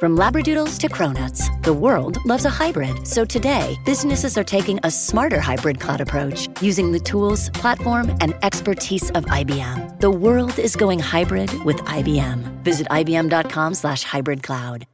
From Labradoodles to Cronuts, the world loves a hybrid. So today, businesses are taking a smarter hybrid cloud approach using the tools, platform, and expertise of IBM. The world is going hybrid with IBM. Visit ibm.com/hybridcloud.